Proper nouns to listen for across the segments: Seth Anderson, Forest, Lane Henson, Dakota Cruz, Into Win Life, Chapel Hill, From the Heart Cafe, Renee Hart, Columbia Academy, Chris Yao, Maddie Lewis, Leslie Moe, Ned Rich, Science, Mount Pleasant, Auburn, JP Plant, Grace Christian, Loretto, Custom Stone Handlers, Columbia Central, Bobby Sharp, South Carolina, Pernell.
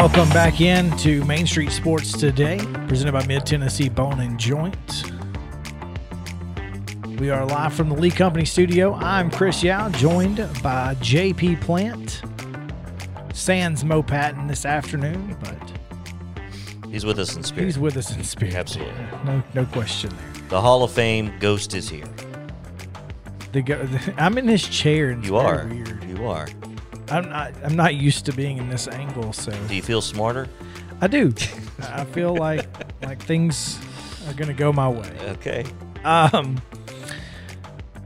Welcome back in to Main Street Sports Today, presented by Mid Tennessee Bone and Joint. We are live from the Lee Company studio. I'm Chris Yao, joined by JP Plant. Sans Mo Patton this afternoon, but he's with us in spirit. He's with us in spirit. Absolutely. No question there. The Hall of Fame ghost is here. I'm in this chair. And you are. Weird. You are. I'm not used to being in this angle, so. Do you feel smarter? I do. I feel like things are going to go my way. Okay.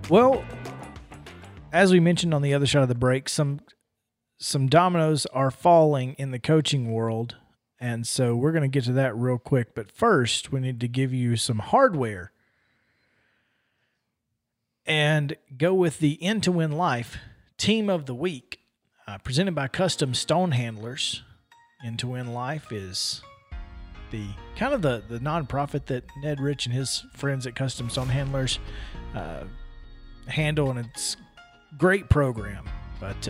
Well, as we mentioned on the other side of the break, some dominoes are falling in the coaching world, and so we're going to get to that real quick. But first, we need to give you some hardware and go with the Into Win Life Team of the Week, presented by Custom Stone Handlers. Into Win Life is the nonprofit that Ned Rich and his friends at Custom Stone Handlers handle, and it's great program. But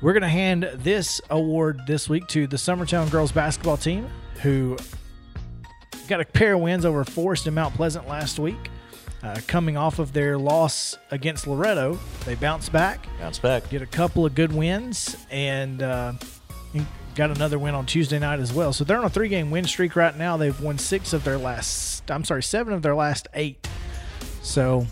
we're going to hand this award this week to the Summertown Girls Basketball Team, who got a pair of wins over Forest and Mount Pleasant last week. Coming off of their loss against Loretto, they bounced back. Get a couple of good wins, and got another win on Tuesday night as well. So they're on a 3-game win streak right now. They've won 7 of their last 8. So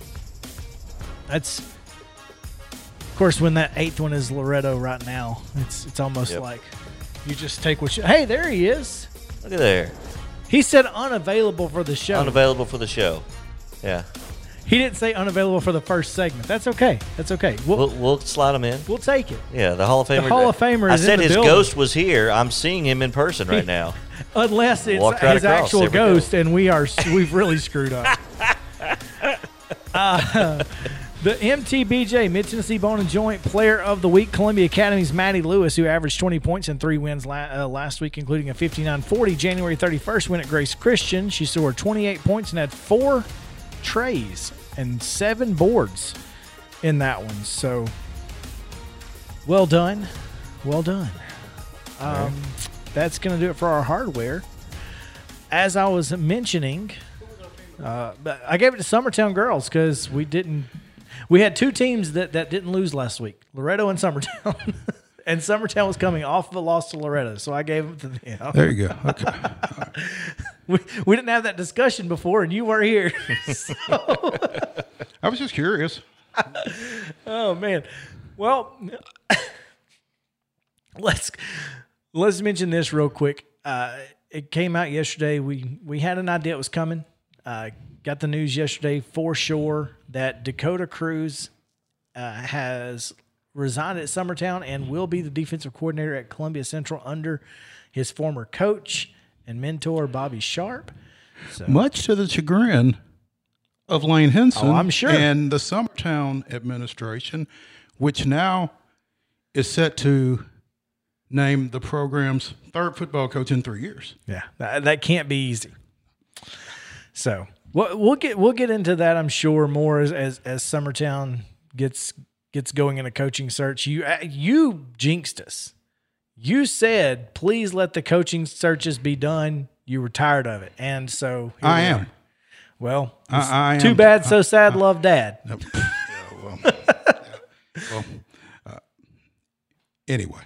that's, of course, when that 8th one is Loretto right now, it's almost like you just take what you. Hey, there he is. Look at there. He said unavailable for the show. Unavailable for the show. Yeah. He didn't say unavailable for the first segment. That's okay. That's okay. We'll slide him in. We'll take it. Yeah, the Hall of Famer. The Hall of Famer is in the building. I said his ghost was here. I'm seeing him in person right now. Unless it's his actual ghost, and we've really screwed up. The MTBJ, Mid Tennessee Bone and Joint Player of the Week, Columbia Academy's Maddie Lewis, who averaged 20 points and 3 wins last week, including a 59-40 January 31st win at Grace Christian. She scored 28 points and had 4 trays and 7 boards in that one. So well done. Well done. That's going to do it for our hardware. As I was mentioning, but I gave it to Summertown Girls because we had 2 teams that didn't lose last week, Loretto and Summertown. And Summertown was coming off of a loss to Loretto, so I gave them to them. There you go. Okay. We didn't have that discussion before, and you were here. So. I was just curious. Oh, man. Well, let's mention this real quick. It came out yesterday. We had an idea it was coming. Got the news yesterday for sure that Dakota Cruz has resigned at Summertown and will be the defensive coordinator at Columbia Central under his former coach and mentor, Bobby Sharp. So, much to the chagrin of Lane Henson, I'm sure, and the Summertown administration, which now is set to name the program's 3rd football coach in 3 years. Yeah, that can't be easy. So we'll get into that, I'm sure, more as Summertown gets going in a coaching search. You jinxed us. You said, please let the coaching searches be done. You were tired of it, and so here I am. Well, I too am. Bad, so sad. Love, Dad. No. Anyway,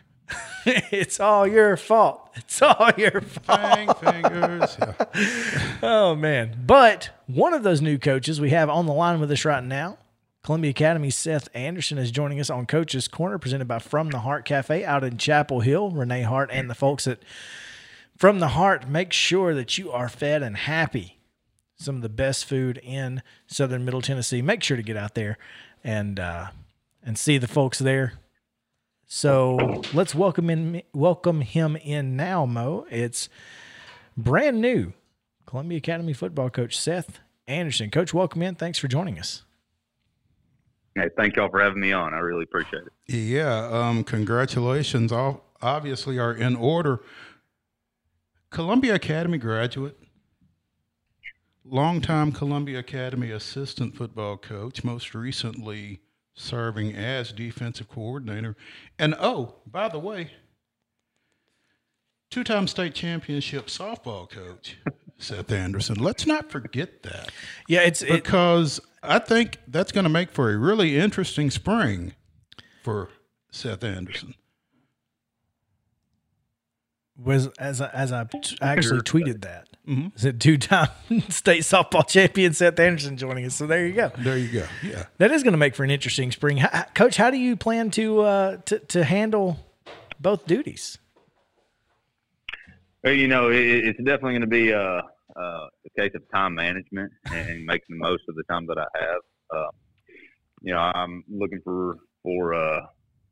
it's all your fault. It's all your fault. Dang fingers. Yeah. Oh, man. But one of those new coaches we have on the line with us right now, Columbia Academy's Seth Anderson, is joining us on Coach's Corner, presented by From the Heart Cafe out in Chapel Hill. Renee Hart and the folks at From the Heart make sure that you are fed and happy. Some of the best food in southern Middle Tennessee. Make sure to get out there and see the folks there. So let's welcome him in now, Mo. It's brand new Columbia Academy football coach Seth Anderson. Coach, welcome in. Thanks for joining us. Hey, thank y'all for having me on. I really appreciate it. Yeah, congratulations. All obviously are in order. Columbia Academy graduate, longtime Columbia Academy assistant football coach, most recently serving as defensive coordinator. And, oh, by the way, two-time state championship softball coach, Seth Anderson. Let's not forget that. Yeah, it's because I think that's going to make for a really interesting spring for Seth Anderson. Was as I actually tweeted that. Mm-hmm. It said two-time state softball champion Seth Anderson joining us. So there you go. There you go. Yeah, that is going to make for an interesting spring. How, Coach, how do you plan to handle both duties? Well, you know, it's definitely going to be a case of time management and making the most of the time that I have. You know, I'm looking for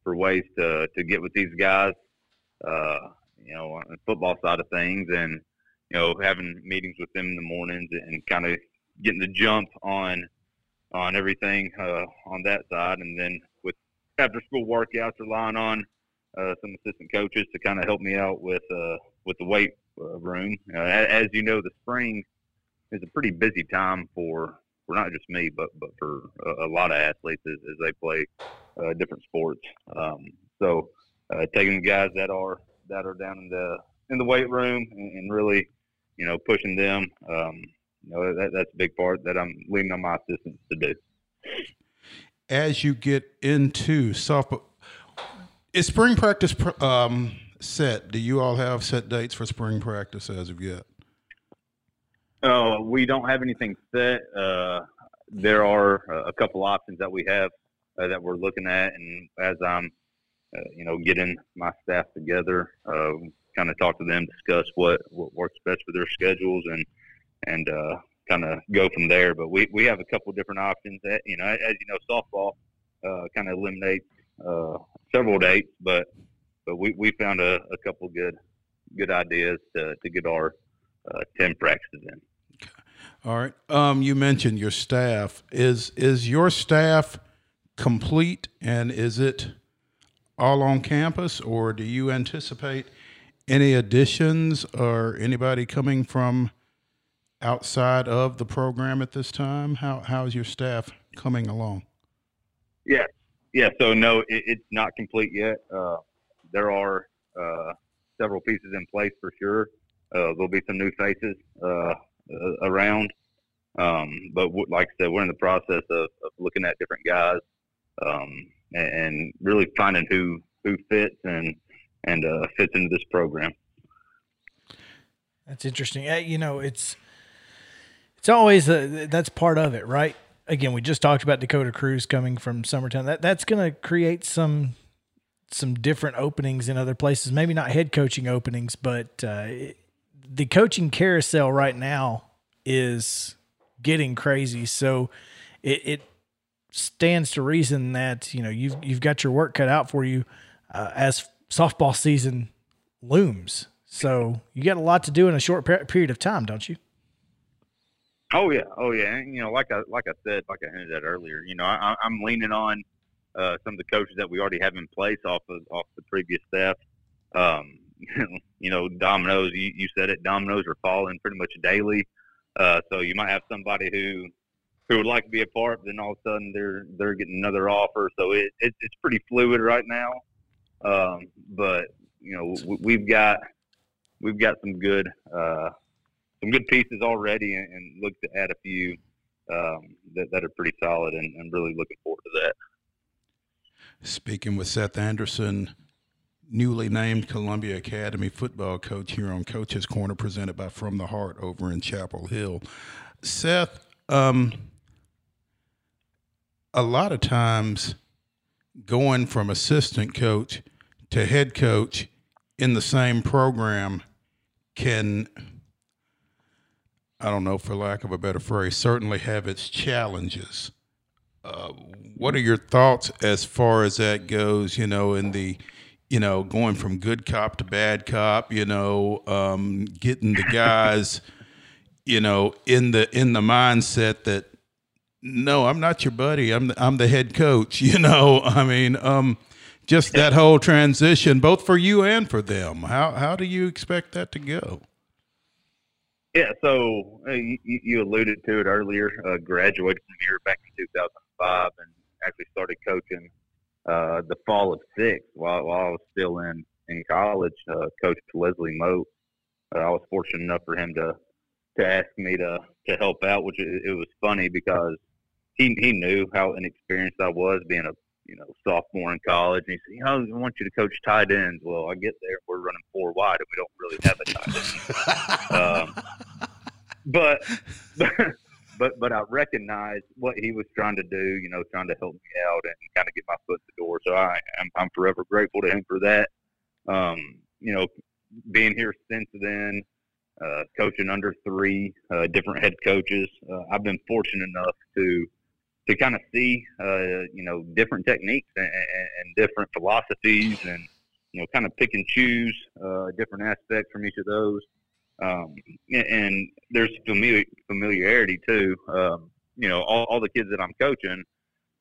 ways to get with these guys. You know, on the football side of things, and you know, having meetings with them in the mornings and kind of getting the jump on everything on that side, and then with after school workouts, relying on some assistant coaches to kind of help me out with the weight room. As you know, the spring is a pretty busy time for not just me, but for a lot of athletes as they play different sports. So taking the guys that are down in the weight room and really, you know, pushing them. You know, that's a big part that I'm leaning on my assistants to do. As you get into softball, is spring practice set? Do you all have set dates for spring practice as of yet? Oh, we don't have anything set. There are a couple options that we have that we're looking at, and as I'm you know, getting my staff together, kind of talk to them, discuss what works best for their schedules, and kind of go from there. But we have a couple different options. That, you know, as you know, softball kind of eliminates several dates, but we found a couple good ideas to get our 10 practices in. Okay. All right. You mentioned your staff. Is your staff complete, and is it all on campus, or do you anticipate any additions or anybody coming from outside of the program at this time? How is your staff coming along? Yeah. So no, it's not complete yet. There are several pieces in place for sure. There'll be some new faces around, but like I said, we're in the process of looking at different guys. And really finding who fits and fits into this program. That's interesting. You know, it's always that's part of it, right? Again, we just talked about Dakota Cruz coming from Summertown. That's going to create some different openings in other places. Maybe not head coaching openings, but the coaching carousel right now is getting crazy. So it stands to reason that, you know, you've got your work cut out for you as softball season looms. So you got a lot to do in a short period of time, don't you? Oh yeah. And, you know, like I hinted at earlier, you know, I'm leaning on some of the coaches that we already have in place off the previous staff. You know, dominoes. You said it. Dominoes are falling pretty much daily. So you might have somebody who would like to be a part, but then all of a sudden they're getting another offer. So it's pretty fluid right now. But you know, we've got some good pieces already, and look to add a few that are pretty solid, and really looking forward to that. Speaking with Seth Anderson, newly named Columbia Academy football coach, here on Coach's Corner, presented by From the Heart over in Chapel Hill. Seth, a lot of times going from assistant coach to head coach in the same program can, I don't know, for lack of a better phrase, certainly have its challenges. What are your thoughts as far as that goes, you know, in the, you know, going from good cop to bad cop, you know, getting the guys – you know, in the mindset that, no, I'm not your buddy. I'm the head coach, you know, I mean, just that whole transition, both for you and for them. How do you expect that to go? Yeah. So you alluded to it earlier, graduated from here back in 2005 and actually started coaching, the fall of 2006 while I was still in, in college, Coach Leslie Moe. I was fortunate enough for him to ask me to help out, which it was funny because he knew how inexperienced I was, being a sophomore in college, and he said, I want you to coach tight ends. Well, I get there, we're running four wide, and we don't really have a tight end. But I recognized what he was trying to do, trying to help me out and kind of get my foot in the door. So I'm forever grateful to him for that. Being here since then, coaching under three different head coaches, I've been fortunate enough to kind of see, different techniques and different philosophies and, kind of pick and choose different aspects from each of those. And there's familiarity too. All the kids that I'm coaching,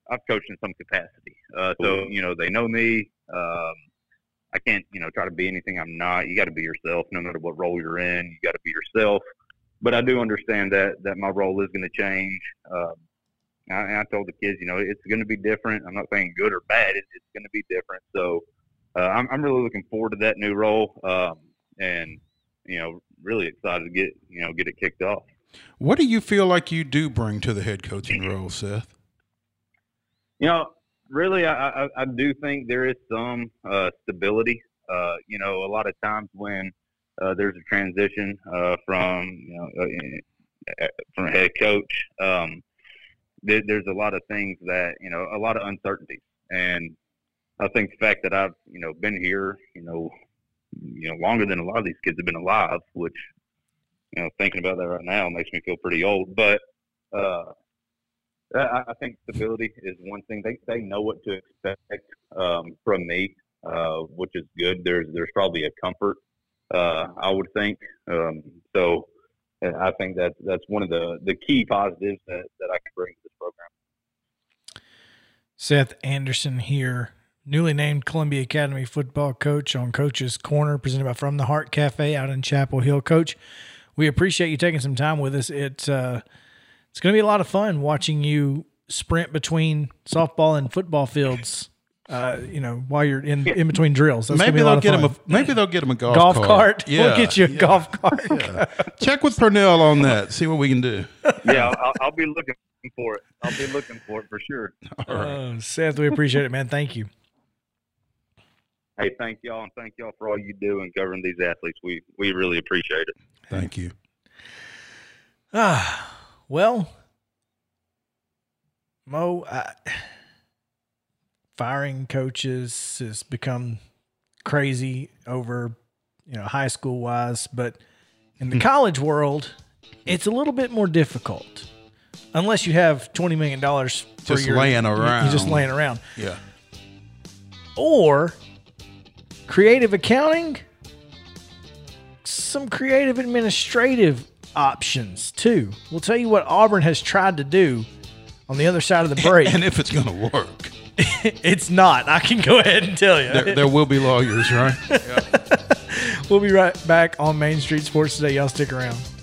I've coached in some capacity. So, they know me. I can't, try to be anything I'm not. You got to be yourself no matter what role you're in. You got to be yourself. But I do understand that my role is going to change. And I told the kids, it's going to be different. I'm not saying good or bad. It's going to be different. So I'm really looking forward to that new role, and really excited to get it kicked off. What do you feel like you do bring to the head coaching role, Seth? Really, I do think there is some stability. A lot of times when there's a transition from from a head coach, there's a lot of things that, a lot of uncertainties. And I think the fact that I've, been here, longer than a lot of these kids have been alive, which, thinking about that right now makes me feel pretty old. But I think stability is one thing. They know what to expect from me, which is good. There's probably a comfort, I would think. So I think that's one of the key positives that I can bring to this program. Seth Anderson here, newly named Columbia Academy football coach on Coach's Corner, presented by From the Heart Cafe out in Chapel Hill. Coach, we appreciate you taking some time with us. It's going to be a lot of fun watching you sprint between softball and football fields, while you're in between drills. That's maybe they'll get him a golf cart. Yeah. We'll get you a golf cart. Yeah. Check with Pernell on that. See what we can do. Yeah, I'll be looking for it. I'll be looking for it for sure. All right. Seth, we appreciate it, man. Thank you. Hey, thank y'all, and thank y'all for all you do in covering these athletes. We really appreciate it. Thank you. Well, Mo, firing coaches has become crazy over, high school wise, but in the college world, it's a little bit more difficult unless you have $20 million laying around. You're just laying around. Yeah. Or creative accounting, some creative administrative options too. We'll tell you what Auburn has tried to do on the other side of the break. And if it's going to work. It's not. I can go ahead and tell you. There will be lawyers, right? Yeah. We'll be right back on Main Street Sports Today. Y'all stick around.